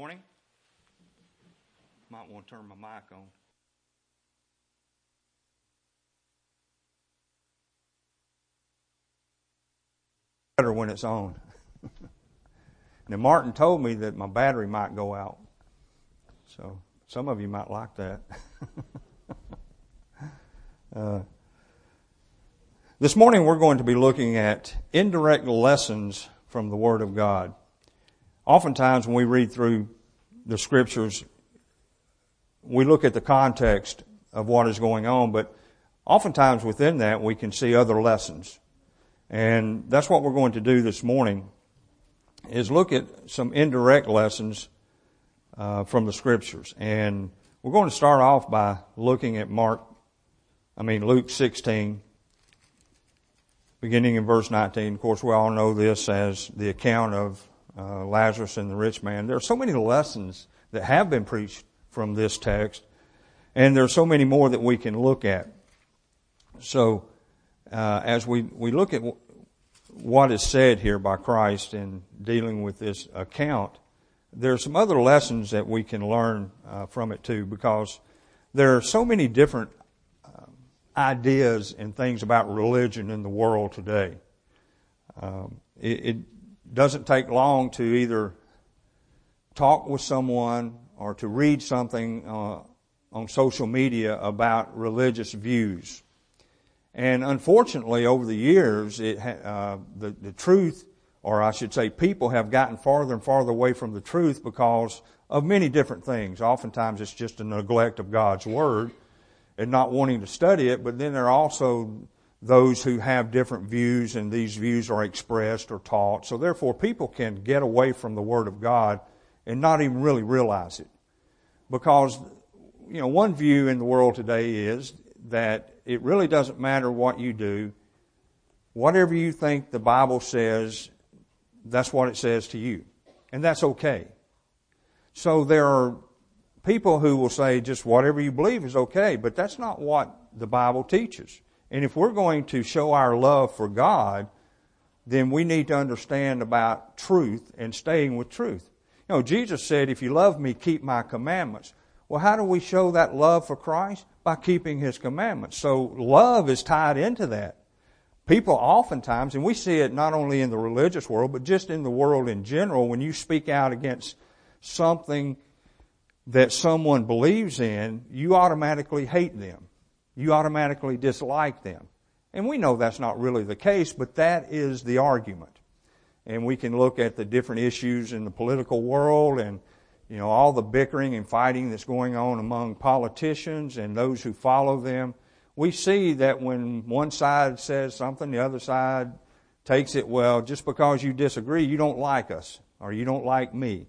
Morning. Might want to turn my mic on. Better when it's on. Now, Martin told me that my battery might go out. So, some of you might like that. This morning we're going to be looking at indirect lessons from the Word of God. Oftentimes when we read through the Scriptures, we look at the context of what is going on, but oftentimes within that we can see other lessons. And that's what we're going to do this morning, is look at some indirect lessons from the Scriptures. And we're going to start off by looking at Luke 16, beginning in verse 19. Of course, we all know this as the account of Lazarus and the rich man. There are so many lessons that have been preached from this text, and there are so many more that we can look at. So, as we look at what is said here by Christ in dealing with this account, there are some other lessons that we can learn from it too, because there are so many different ideas and things about religion in the world today. It doesn't take long to either talk with someone or to read something on social media about religious views. And unfortunately, over the years, the truth, or I should say people, have gotten farther and farther away from the truth because of many different things. Oftentimes it's just a neglect of God's Word and not wanting to study it, but then there are also those who have different views, and these views are expressed or taught. So therefore, people can get away from the Word of God and not even really realize it. Because, one view in the world today is that it really doesn't matter what you do. Whatever you think the Bible says, that's what it says to you. And that's okay. So there are people who will say just whatever you believe is okay, but that's not what the Bible teaches. And if we're going to show our love for God, then we need to understand about truth and staying with truth. Jesus said, if you love me, keep my commandments. Well, how do we show that love for Christ? By keeping His commandments. So love is tied into that. People oftentimes, and we see it not only in the religious world, but just in the world in general, when you speak out against something that someone believes in, you automatically hate them. You automatically dislike them. And we know that's not really the case, but that is the argument. And we can look at the different issues in the political world and, all the bickering and fighting that's going on among politicians and those who follow them. We see that when one side says something, the other side takes it, well, just because you disagree, you don't like us or you don't like me.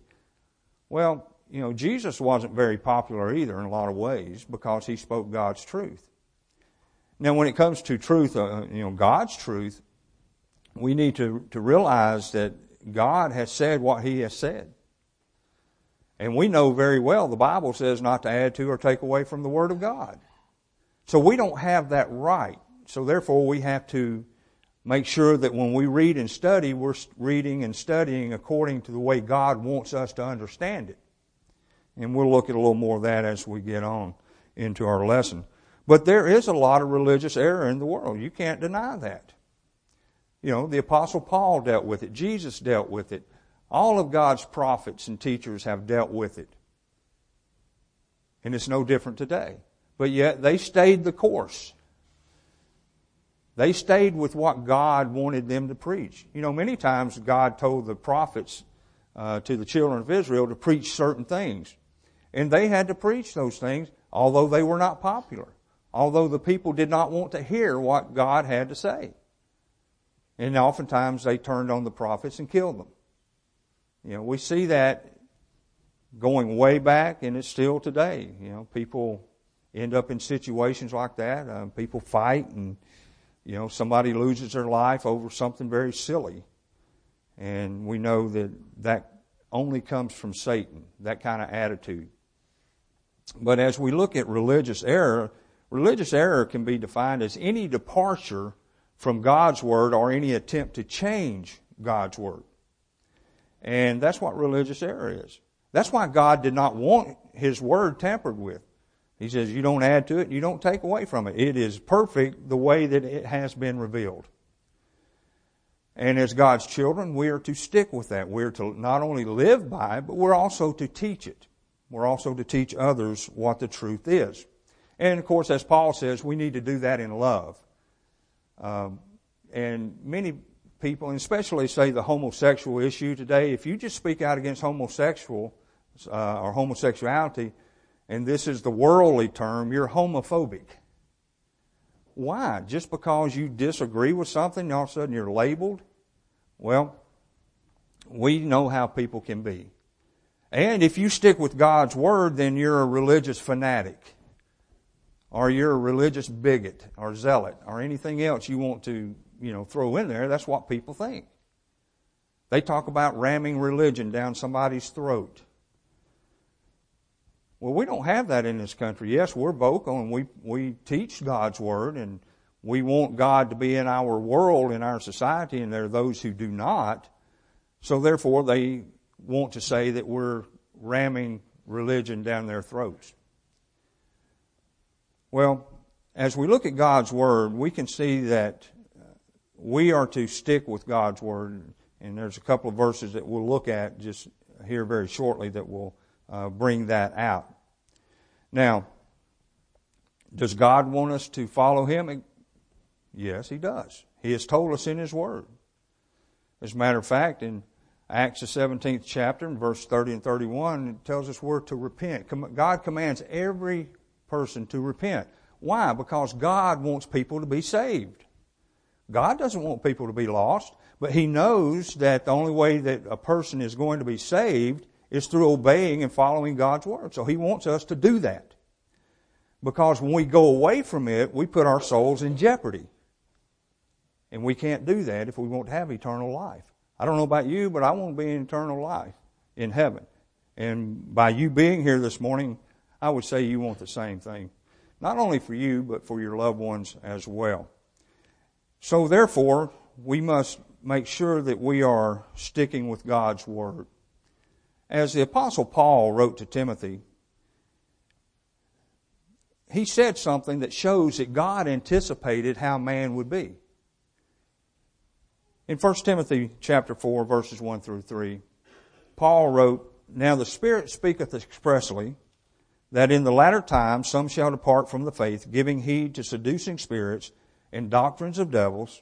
Well, Jesus wasn't very popular either in a lot of ways because He spoke God's truth. Now, when it comes to truth, God's truth, we need to realize that God has said what He has said. And we know very well the Bible says not to add to or take away from the Word of God. So we don't have that right. So therefore, we have to make sure that when we read and study, we're reading and studying according to the way God wants us to understand it. And we'll look at a little more of that as we get on into our lesson. But there is a lot of religious error in the world. You can't deny that. The Apostle Paul dealt with it. Jesus dealt with it. All of God's prophets and teachers have dealt with it. And it's no different today. But yet they stayed the course. They stayed with what God wanted them to preach. Many times God told the prophets to the children of Israel to preach certain things. And they had to preach those things, although they were not popular, although the people did not want to hear what God had to say. And oftentimes they turned on the prophets and killed them. We see that going way back, and it's still today. People end up in situations like that. People fight, and, somebody loses their life over something very silly. And we know that only comes from Satan, that kind of attitude. But as we look at religious error can be defined as any departure from God's Word or any attempt to change God's Word. And that's what religious error is. That's why God did not want His Word tampered with. He says, you don't add to it, you don't take away from it. It is perfect the way that it has been revealed. And as God's children, we are to stick with that. We are to not only live by it, but we're also to teach it. We're also to teach others what the truth is. And, of course, as Paul says, we need to do that in love. And many people, and especially, say, the homosexual issue today, if you just speak out against homosexuality, and this is the worldly term, you're homophobic. Why? Just because you disagree with something, all of a sudden you're labeled? Well, we know how people can be. And if you stick with God's Word, then you're a religious fanatic, or you're a religious bigot or zealot or anything else you want to, throw in there. That's what people think. They talk about ramming religion down somebody's throat. Well, we don't have that in this country. Yes, we're vocal and we teach God's Word, and we want God to be in our world, in our society, and there are those who do not. So therefore, they want to say that we're ramming religion down their throats. Well, as we look at God's Word, we can see that we are to stick with God's Word, and there's a couple of verses that we'll look at just here very shortly that will bring that out. Now, does God want us to follow Him? Yes, He does. He has told us in His Word. As a matter of fact, in Acts the 17th chapter, in verse 30 and 31, it tells us we're to repent. God commands every person to repent. Why? Because God wants people to be saved. God doesn't want people to be lost, but He knows that the only way that a person is going to be saved is through obeying and following God's Word. So He wants us to do that. Because when we go away from it, we put our souls in jeopardy. And we can't do that if we want to have eternal life. I don't know about you, but I want to be in eternal life in heaven. And by you being here this morning, I would say you want the same thing. Not only for you, but for your loved ones as well. So therefore, we must make sure that we are sticking with God's Word. As the Apostle Paul wrote to Timothy, he said something that shows that God anticipated how man would be. In 1 Timothy chapter 4, verses 1 through 3, Paul wrote, "Now the Spirit speaketh expressly, that in the latter time some shall depart from the faith, giving heed to seducing spirits and doctrines of devils,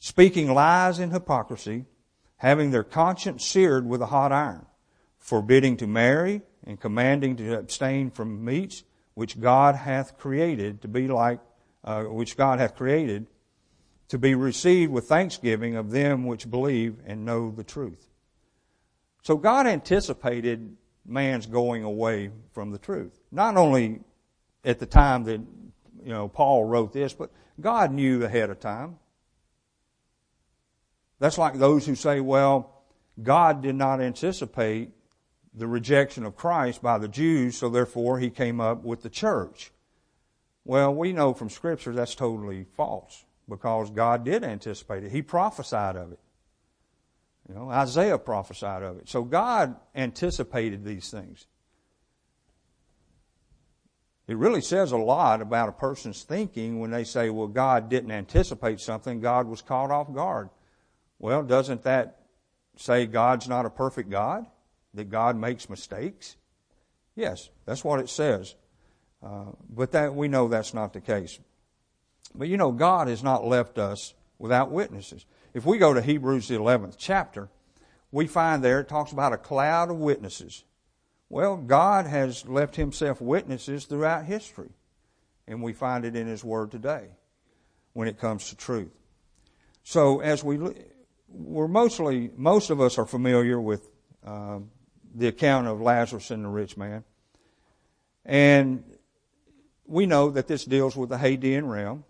speaking lies and hypocrisy, having their conscience seared with a hot iron, forbidding to marry, and commanding to abstain from meats which God hath created to be received with thanksgiving of them which believe and know the truth." So God anticipated man's going away from the truth. Not only at the time that Paul wrote this, but God knew ahead of time. That's like those who say, well, God did not anticipate the rejection of Christ by the Jews, so therefore He came up with the church. Well, we know from Scripture that's totally false, because God did anticipate it. He prophesied of it. Isaiah prophesied of it. So God anticipated these things. It really says a lot about a person's thinking when they say, well, God didn't anticipate something, God was caught off guard. Well, doesn't that say God's not a perfect God? That God makes mistakes? Yes, that's what it says. But that we know that's not the case. But God has not left us without witnesses. If we go to Hebrews the 11th chapter, we find there it talks about a cloud of witnesses. Well, God has left Himself witnesses throughout history. And we find it in His Word today when it comes to truth. So as we're most of us are familiar with the account of Lazarus and the rich man. And we know that this deals with the Hadean realm.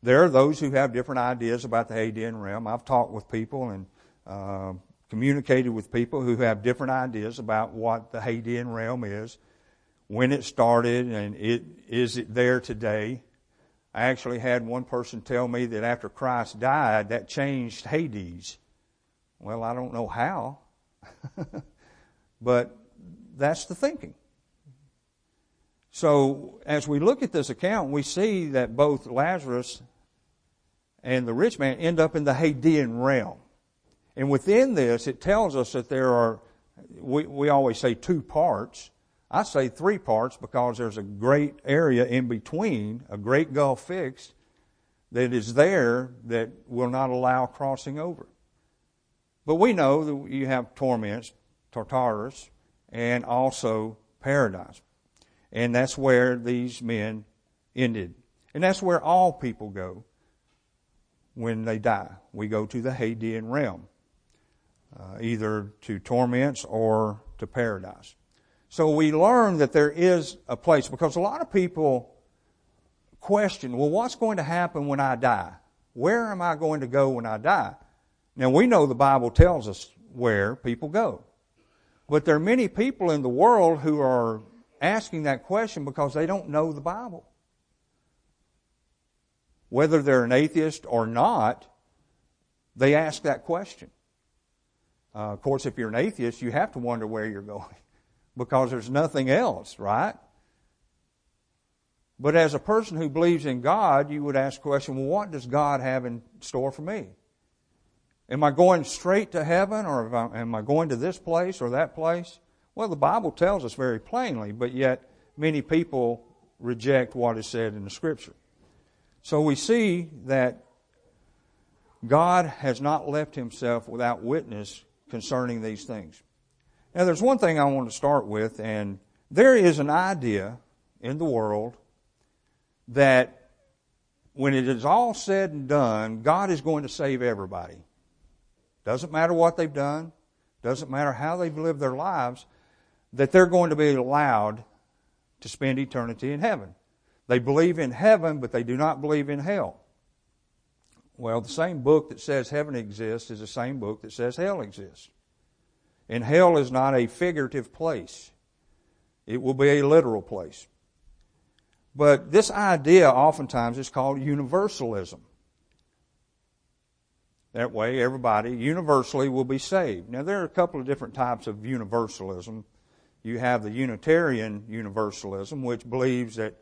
There are those who have different ideas about the Hadean realm. I've talked with people and communicated with people who have different ideas about what the Hadean realm is, when it started, and is it there today. I actually had one person tell me that after Christ died, that changed Hades. Well, I don't know how. But That's the thinking. So as we look at this account, we see that both Lazarus and the rich man end up in the Hadean realm. And within this, it tells us that there are, we always say two parts. I say three parts because there's a great area in between, a great gulf fixed, that is there that will not allow crossing over. But we know that you have torments, Tartarus, and also paradise. And that's where these men ended. And that's where all people go when they die. We go to the Hadean realm, either to torments or to paradise. So we learn that there is a place, because a lot of people question, well, what's going to happen when I die? Where am I going to go when I die? Now, we know the Bible tells us where people go. But there are many people in the world who are asking that question because they don't know the Bible. Whether they're an atheist or not, they ask that question. Of course, if you're an atheist, you have to wonder where you're going, because there's nothing else, right? But as a person who believes in God, you would ask the question, well, what does God have in store for me? Am I going straight to heaven, or am I going to this place or that place? Well, the Bible tells us very plainly, but yet many people reject what is said in the Scripture. So we see that God has not left Himself without witness concerning these things. Now, there's one thing I want to start with, and there is an idea in the world that when it is all said and done, God is going to save everybody. Doesn't matter what they've done, doesn't matter how they've lived their lives, that they're going to be allowed to spend eternity in heaven. They believe in heaven, but they do not believe in hell. Well, the same book that says heaven exists is the same book that says hell exists. And hell is not a figurative place. It will be a literal place. But this idea oftentimes is called universalism. That way everybody universally will be saved. Now there are a couple of different types of universalism. You have the Unitarian universalism, which believes that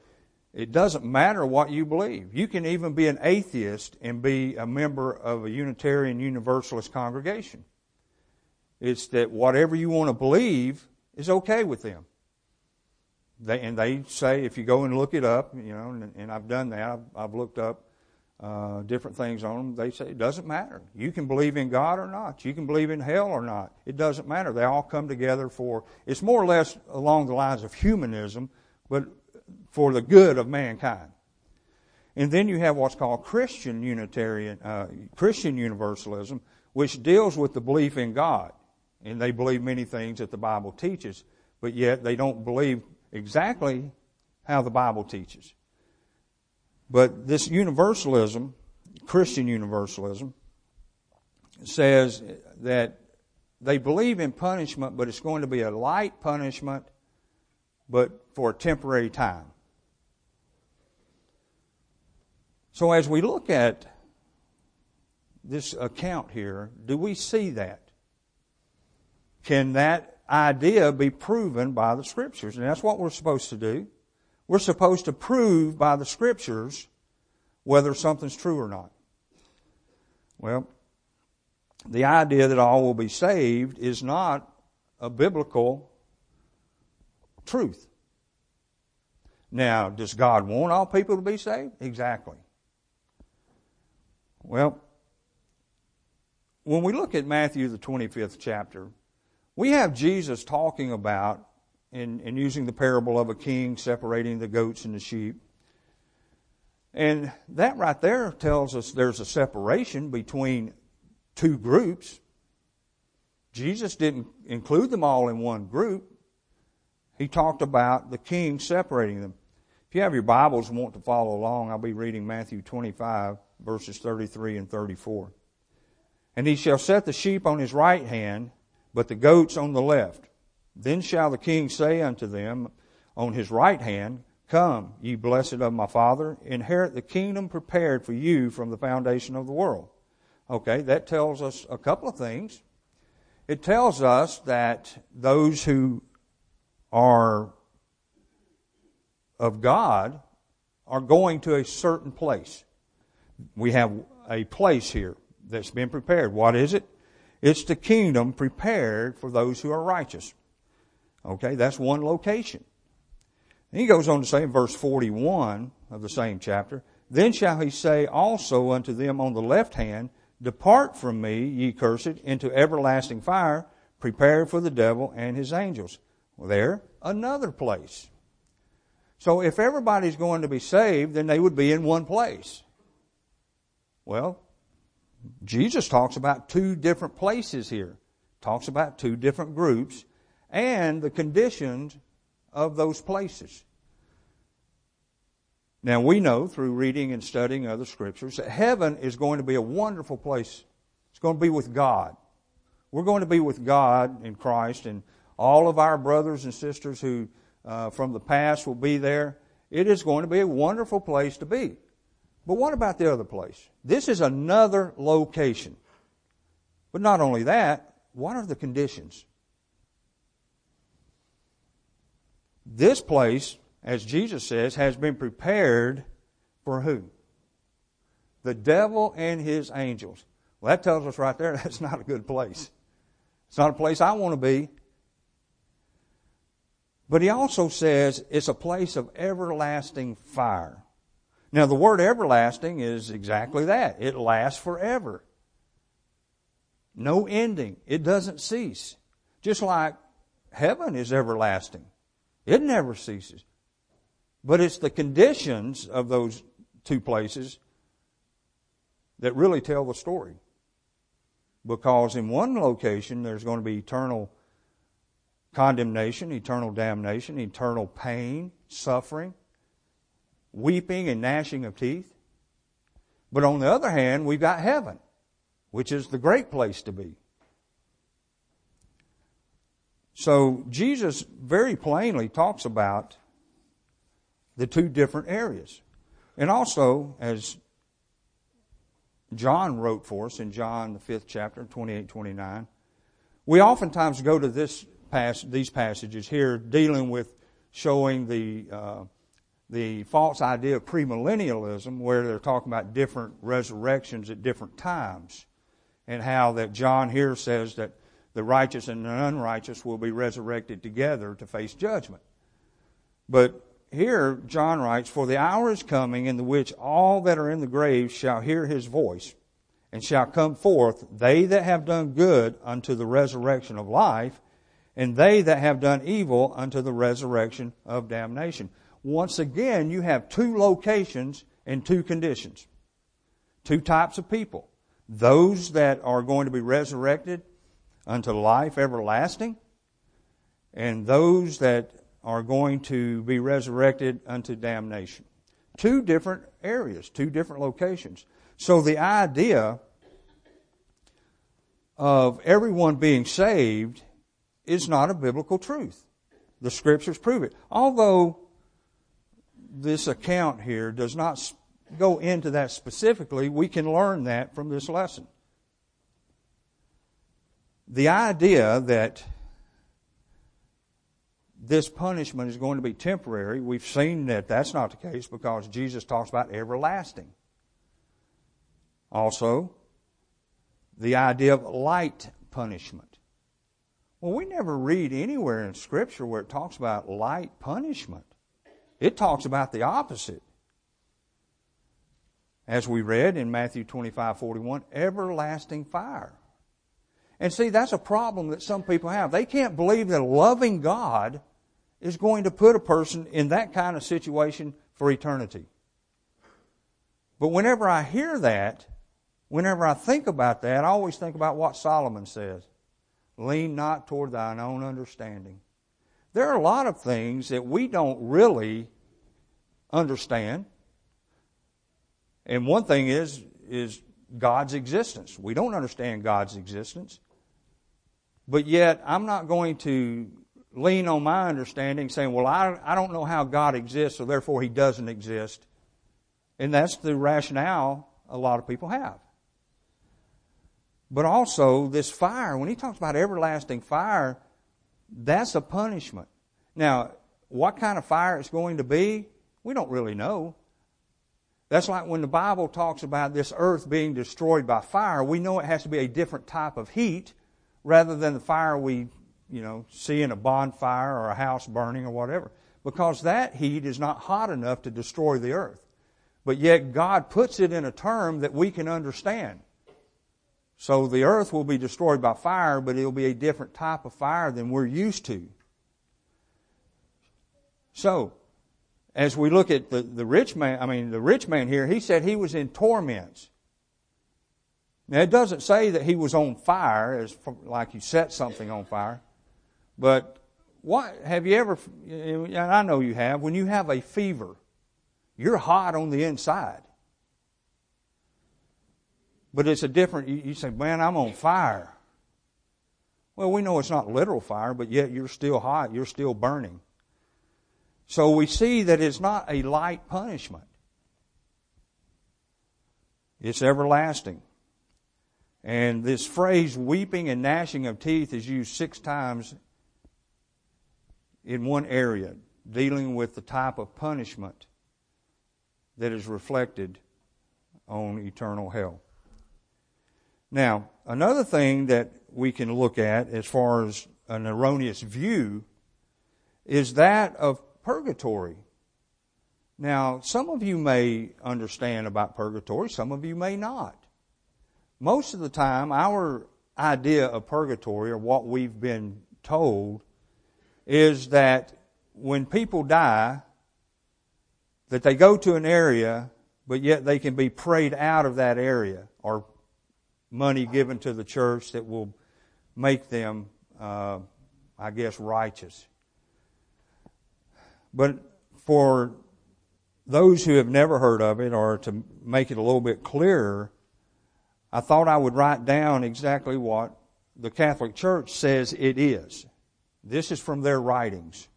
it doesn't matter what you believe. You can even be an atheist and be a member of a Unitarian Universalist congregation. It's that whatever you want to believe is okay with them. They say, if you go and look it up, you know, and I've done that, I've looked up different things on them. They say it doesn't matter. You can believe in God or not. You can believe in hell or not. It doesn't matter. They all come together for, it's more or less along the lines of humanism, but for the good of mankind. And then you have what's called Christian Unitarian, Christian Universalism, which deals with the belief in God. And they believe many things that the Bible teaches, but yet they don't believe exactly how the Bible teaches. But this universalism, Christian universalism, says that they believe in punishment, but it's going to be a light punishment, but for a temporary time. So as we look at this account here, do we see that? Can that idea be proven by the Scriptures? And that's what we're supposed to do. We're supposed to prove by the Scriptures whether something's true or not. Well, the idea that all will be saved is not a biblical truth. Now, does God want all people to be saved? Exactly. Well, when we look at Matthew, the 25th chapter, we have Jesus talking about and using the parable of a king separating the goats and the sheep. And that right there tells us there's a separation between two groups. Jesus didn't include them all in one group. He talked about the king separating them. If you have your Bibles and want to follow along, I'll be reading Matthew 25, verses 33 and 34. And he shall set the sheep on his right hand, but the goats on the left. Then shall the king say unto them on his right hand, Come, ye blessed of my Father, inherit the kingdom prepared for you from the foundation of the world. Okay, that tells us a couple of things. It tells us that those who are of God are going to a certain place. We have a place here that's been prepared. What is it? It's the kingdom prepared for those who are righteous. Okay, that's one location. And he goes on to say in verse 41 of the same chapter, "Then shall he say also unto them on the left hand, Depart from me, ye cursed, into everlasting fire, prepared for the devil and his angels." Well, there, another place. So if everybody's going to be saved, then they would be in one place. Well, Jesus talks about two different places here, talks about two different groups and the conditions of those places. Now, we know through reading and studying other scriptures that heaven is going to be a wonderful place. It's going to be with God. We're going to be with God in Christ, and all of our brothers and sisters who from the past will be there. It is going to be a wonderful place to be. But what about the other place? This is another location. But not only that, what are the conditions? This place, as Jesus says, has been prepared for who? The devil and his angels. Well, that tells us right there that's not a good place. It's not a place I want to be. But he also says it's a place of everlasting fire. Now, the word everlasting is exactly that. It lasts forever. No ending. It doesn't cease. Just like heaven is everlasting. It never ceases. But it's the conditions of those two places that really tell the story. Because in one location, there's going to be eternal condemnation, eternal damnation, eternal pain, suffering, weeping and gnashing of teeth. But on the other hand, we've got heaven, which is the great place to be. So Jesus very plainly talks about the two different areas. And also, as John wrote for us in John the 5th chapter, 28-29, we oftentimes go to these passages here dealing with showing the false idea of premillennialism, where they're talking about different resurrections at different times, and how that John here says that the righteous and the unrighteous will be resurrected together to face judgment. But here John writes, "For the hour is coming in the which all that are in the grave shall hear his voice, and shall come forth, they that have done good unto the resurrection of life, and they that have done evil unto the resurrection of damnation." Once again, you have two locations and two conditions. Two types of people. Those that are going to be resurrected unto life everlasting, and those that are going to be resurrected unto damnation. Two different areas, two different locations. So the idea of everyone being saved is not a biblical truth. The scriptures prove it. Although this account here does not go into that specifically, we can learn that from this lesson. The idea that this punishment is going to be temporary, we've seen that that's not the case because Jesus talks about everlasting. Also, the idea of light punishment. Well, we never read anywhere in Scripture where it talks about light punishment. It talks about the opposite. As we read in Matthew 25:41, everlasting fire. And see, that's a problem that some people have. They can't believe that a loving God is going to put a person in that kind of situation for eternity. But whenever I hear that, whenever I think about that, I always think about what Solomon says. Lean not toward thine own understanding. There are a lot of things that we don't really understand. And one thing is God's existence. We don't understand God's existence. But yet, I'm not going to lean on my understanding saying, well, I don't know how God exists, so therefore He doesn't exist. And that's the rationale a lot of people have. But also, this fire, when he talks about everlasting fire, that's a punishment. Now, what kind of fire it's going to be, we don't really know. That's like when the Bible talks about this earth being destroyed by fire, we know it has to be a different type of heat rather than the fire we, see in a bonfire or a house burning or whatever, because that heat is not hot enough to destroy the earth. But yet God puts it in a term that we can understand. So the earth will be destroyed by fire, but it'll be a different type of fire than we're used to. So, as we look at the rich man here, he said he was in torments. Now, it doesn't say that he was on fire, as like you set something on fire. But what have you ever, and I know you have, when you have a fever, you're hot on the inside. But it's a different, you say, man, I'm on fire. Well, we know it's not literal fire, but yet you're still hot, you're still burning. So we see that it's not a light punishment. It's everlasting. And this phrase, weeping and gnashing of teeth, is used 6 times in one area, dealing with the type of punishment that is reflected on eternal hell. Now, another thing that we can look at as far as an erroneous view is that of purgatory. Now, some of you may understand about purgatory, some of you may not. Most of the time, our idea of purgatory, or what we've been told, is that when people die, that they go to an area, but yet they can be prayed out of that area, or money given to the church that will make them, righteous. But for those who have never heard of it, or to make it a little bit clearer, I thought I would write down exactly what the Catholic Church says it is. This is from their writings.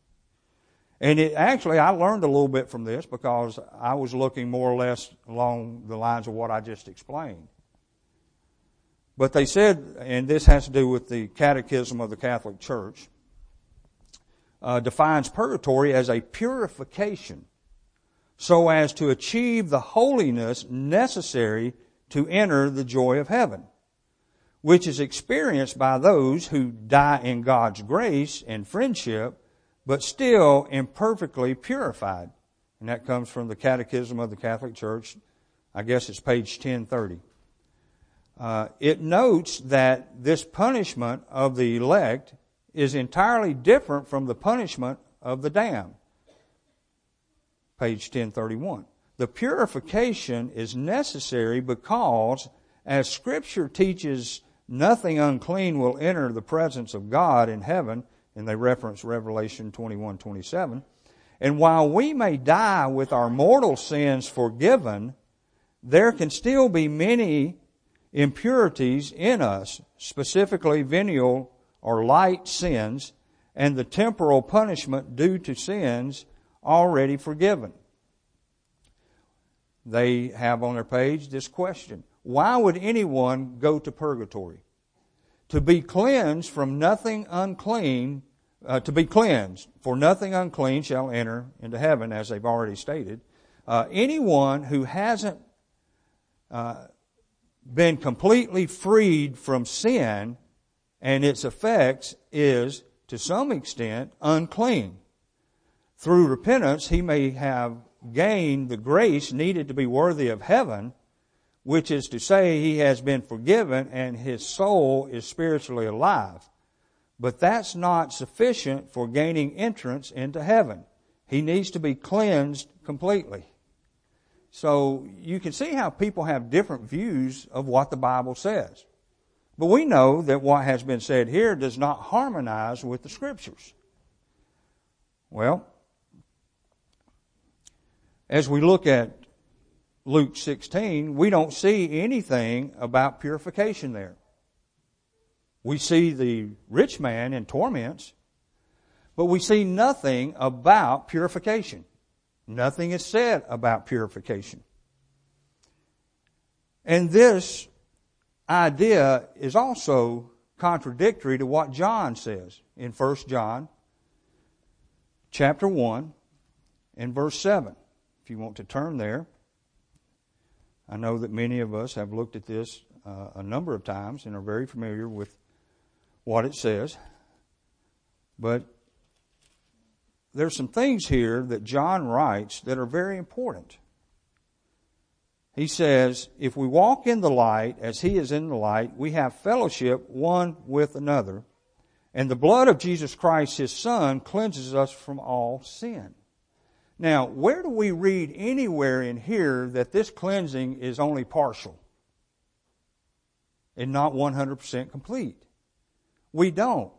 And I learned a little bit from this because I was looking more or less along the lines of what I just explained. But they said, and this has to do with the Catechism of the Catholic Church, defines purgatory as a purification so as to achieve the holiness necessary to enter the joy of heaven, which is experienced by those who die in God's grace and friendship, but still imperfectly purified. And that comes from the Catechism of the Catholic Church. I guess it's page 1030. It notes that this punishment of the elect is entirely different from the punishment of the damned. Page 1031. The purification is necessary because, as Scripture teaches, nothing unclean will enter the presence of God in heaven, and they reference Revelation 21:27. And while we may die with our mortal sins forgiven, there can still be many impurities in us, specifically venial or light sins, and the temporal punishment due to sins already forgiven. They have on their page this question: why would anyone go to purgatory? To be cleansed from nothing unclean, for nothing unclean shall enter into heaven, as they've already stated. Anyone who hasn't been completely freed from sin and its effects is, to some extent, unclean. Through repentance, he may have gained the grace needed to be worthy of heaven, which is to say he has been forgiven and his soul is spiritually alive. But that's not sufficient for gaining entrance into heaven. He needs to be cleansed completely. So you can see how people have different views of what the Bible says. But we know that what has been said here does not harmonize with the Scriptures. Well, as we look at Luke 16, we don't see anything about purification there. We see the rich man in torments, but we see nothing about purification. Nothing is said about purification. And this idea is also contradictory to what John says in 1 John chapter 1 and verse 7. If you want to turn there, I know that many of us have looked at this a number of times and are very familiar with what it says. But there's some things here that John writes that are very important. He says, if we walk in the light as he is in the light, we have fellowship one with another. And the blood of Jesus Christ, his Son, cleanses us from all sin. Now, where do we read anywhere in here that this cleansing is only partial and not 100% complete? We don't.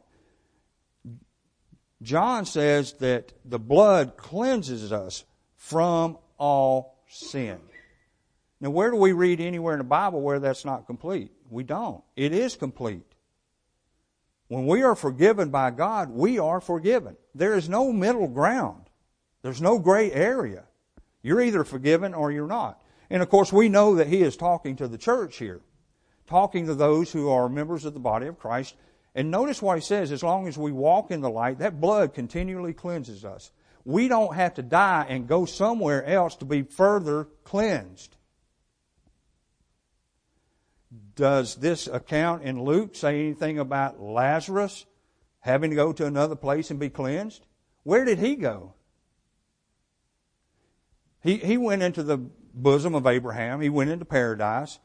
John says that the blood cleanses us from all sin. Now, where do we read anywhere in the Bible where that's not complete? We don't. It is complete. When we are forgiven by God, we are forgiven. There is no middle ground. There's no gray area. You're either forgiven or you're not. And, of course, we know that he is talking to the church here, talking to those who are members of the body of Christ. And notice what he says, as long as we walk in the light, that blood continually cleanses us. We don't have to die and go somewhere else to be further cleansed. Does this account in Luke say anything about Lazarus having to go to another place and be cleansed? Where did he go? He went into the bosom of Abraham. He went into paradise.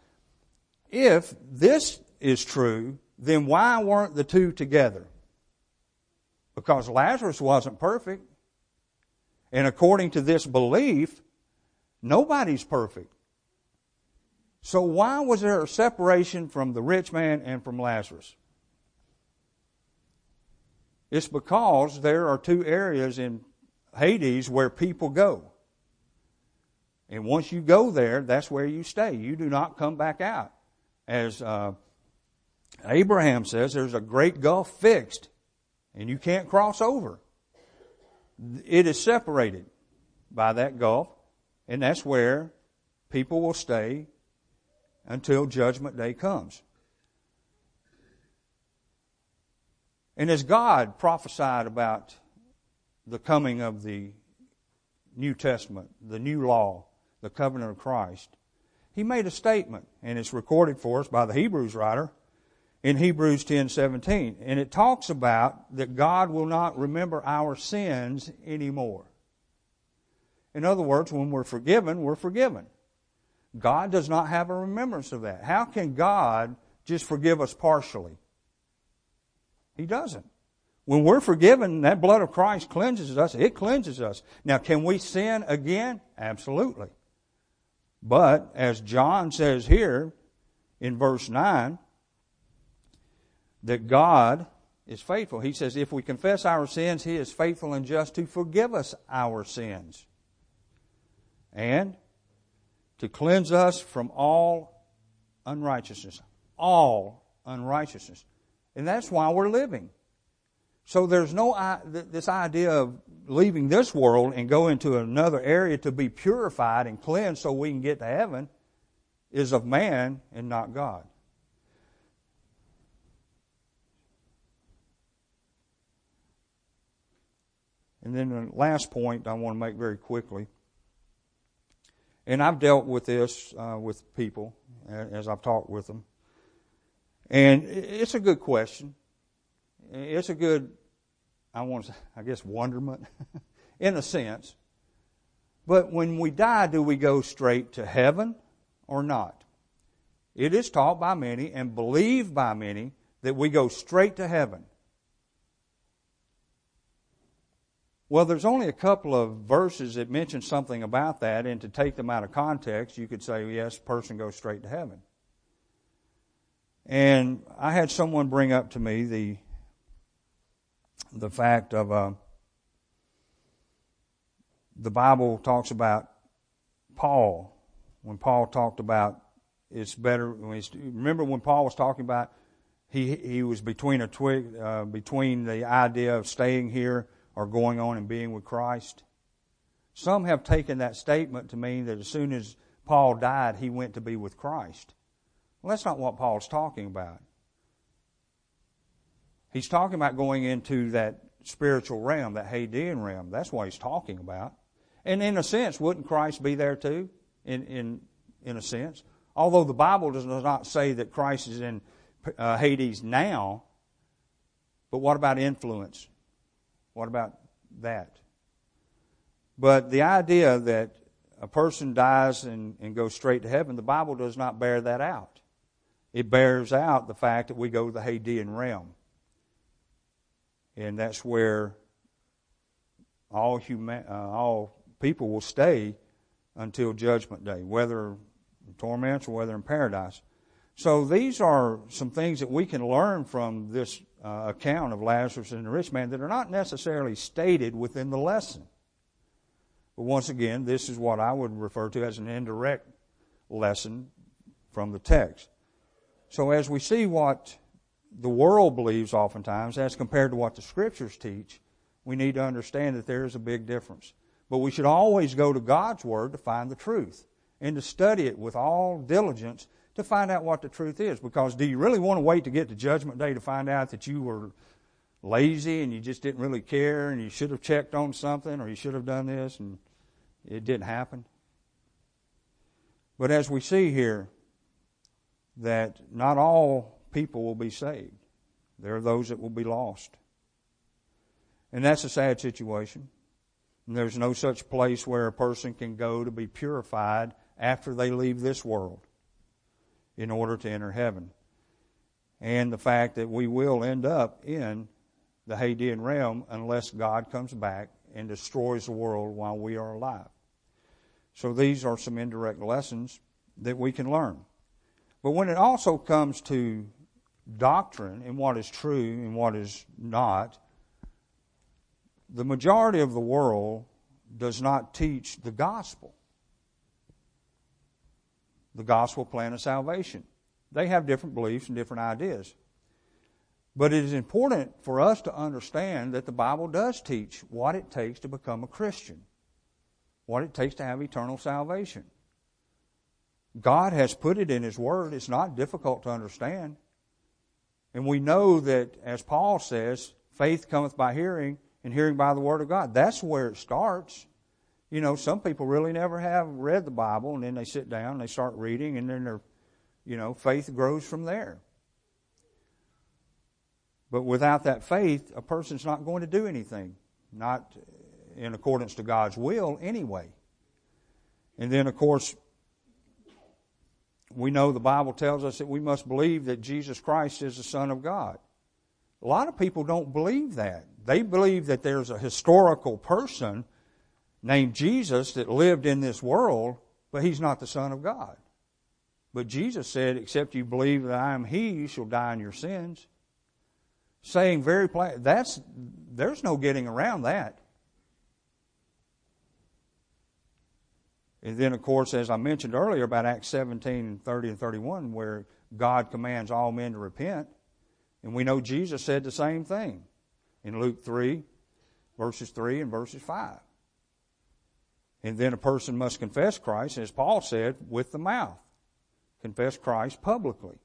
If this is true, then why weren't the two together? Because Lazarus wasn't perfect. And according to this belief, nobody's perfect. So why was there a separation from the rich man and from Lazarus? It's because there are two areas in Hades where people go. And once you go there, that's where you stay. You do not come back out. As Abraham says, there's a great gulf fixed, and you can't cross over. It is separated by that gulf, and that's where people will stay until Judgment Day comes. And as God prophesied about the coming of the New Testament, the new law, the covenant of Christ, he made a statement, and it's recorded for us by the Hebrews writer, in Hebrews 10:17, and it talks about that God will not remember our sins anymore. In other words, when we're forgiven, we're forgiven. God does not have a remembrance of that. How can God just forgive us partially? He doesn't. When we're forgiven, that blood of Christ cleanses us. It cleanses us. Now, can we sin again? Absolutely. But, as John says here in verse 9, that God is faithful. He says, if we confess our sins, he is faithful and just to forgive us our sins and to cleanse us from all unrighteousness. All unrighteousness. And that's why we're living. So there's no this idea of leaving this world and go into another area to be purified and cleansed so we can get to heaven is of man and not God. And then the last point I want to make very quickly, and I've dealt with this with people as I've talked with them, and it's a good question. It's a good, wonderment in a sense. But when we die, do we go straight to heaven or not? It is taught by many and believed by many that we go straight to heaven. Well, there's only a couple of verses that mention something about that, and to take them out of context, you could say, yes, person goes straight to heaven. And I had someone bring up to me the fact of the Bible talks about Paul, when Paul talked about it's better. Remember when Paul was talking about he was between a twig, between the idea of staying here or going on and being with Christ. Some have taken that statement to mean that as soon as Paul died, he went to be with Christ. Well, that's not what Paul's talking about. He's talking about going into that spiritual realm, that Hadean realm. That's what he's talking about. And in a sense, wouldn't Christ be there too? In a sense. Although the Bible does not say that Christ is in Hades now, but what about influence? What about that? But the idea that a person dies and goes straight to heaven, the Bible does not bear that out. It bears out the fact that we go to the Hadean realm. And that's where all people will stay until Judgment Day, whether in torments or whether in paradise. So these are some things that we can learn from this account of Lazarus and the rich man that are not necessarily stated within the lesson. But once again, this is what I would refer to as an indirect lesson from the text. So as we see what the world believes oftentimes as compared to what the Scriptures teach, we need to understand that there is a big difference. But we should always go to God's Word to find the truth and to study it with all diligence to find out what the truth is. Because do you really want to wait to get to Judgment Day to find out that you were lazy and you just didn't really care and you should have checked on something or you should have done this and it didn't happen? But as we see here, that not all people will be saved. There are those that will be lost. And that's a sad situation. And there's no such place where a person can go to be purified after they leave this world in order to enter heaven. And the fact that we will end up in the Hadean realm unless God comes back and destroys the world while we are alive. So these are some indirect lessons that we can learn. But when it also comes to doctrine and what is true and what is not, the majority of the world does not teach the gospel plan of salvation. They have different beliefs and different ideas. But it is important for us to understand that the Bible does teach what it takes to become a Christian, what it takes to have eternal salvation. God has put it in His Word. It's not difficult to understand. And we know that, as Paul says, faith cometh by hearing, and hearing by the Word of God. That's where it starts. You know, some people really never have read the Bible, and then they sit down and they start reading, and then their, faith grows from there. But without that faith, a person's not going to do anything, not in accordance to God's will anyway. And then, of course, we know the Bible tells us that we must believe that Jesus Christ is the Son of God. A lot of people don't believe that. They believe that there's a historical person named Jesus that lived in this world, but he's not the Son of God. But Jesus said, except you believe that I am He, you shall die in your sins. Saying very plain, there's no getting around that. And then, of course, as I mentioned earlier about Acts 17:30 and 31, where God commands all men to repent, and we know Jesus said the same thing in Luke 3, verses 3 and verses 5. And then a person must confess Christ, as Paul said, with the mouth. Confess Christ publicly.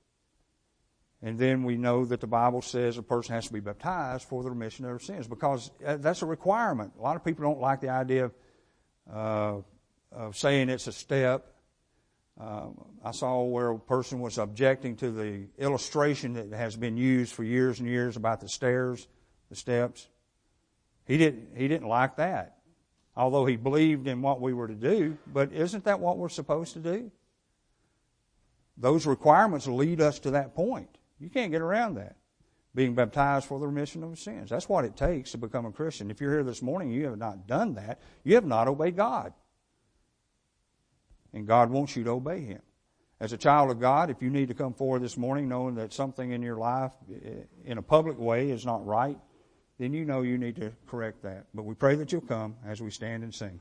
And then we know that the Bible says a person has to be baptized for the remission of their sins, because that's a requirement. A lot of people don't like the idea of saying it's a step. I saw where a person was objecting to the illustration that has been used for years and years about the stairs, the steps. He didn't like that, although he believed in what we were to do. But isn't that what we're supposed to do? Those requirements lead us to that point. You can't get around that, being baptized for the remission of sins. That's what it takes to become a Christian. If you're here this morning and you have not done that, you have not obeyed God. And God wants you to obey Him. As a child of God, if you need to come forward this morning knowing that something in your life in a public way is not right, then you know you need to correct that. But we pray that you'll come as we stand and sing.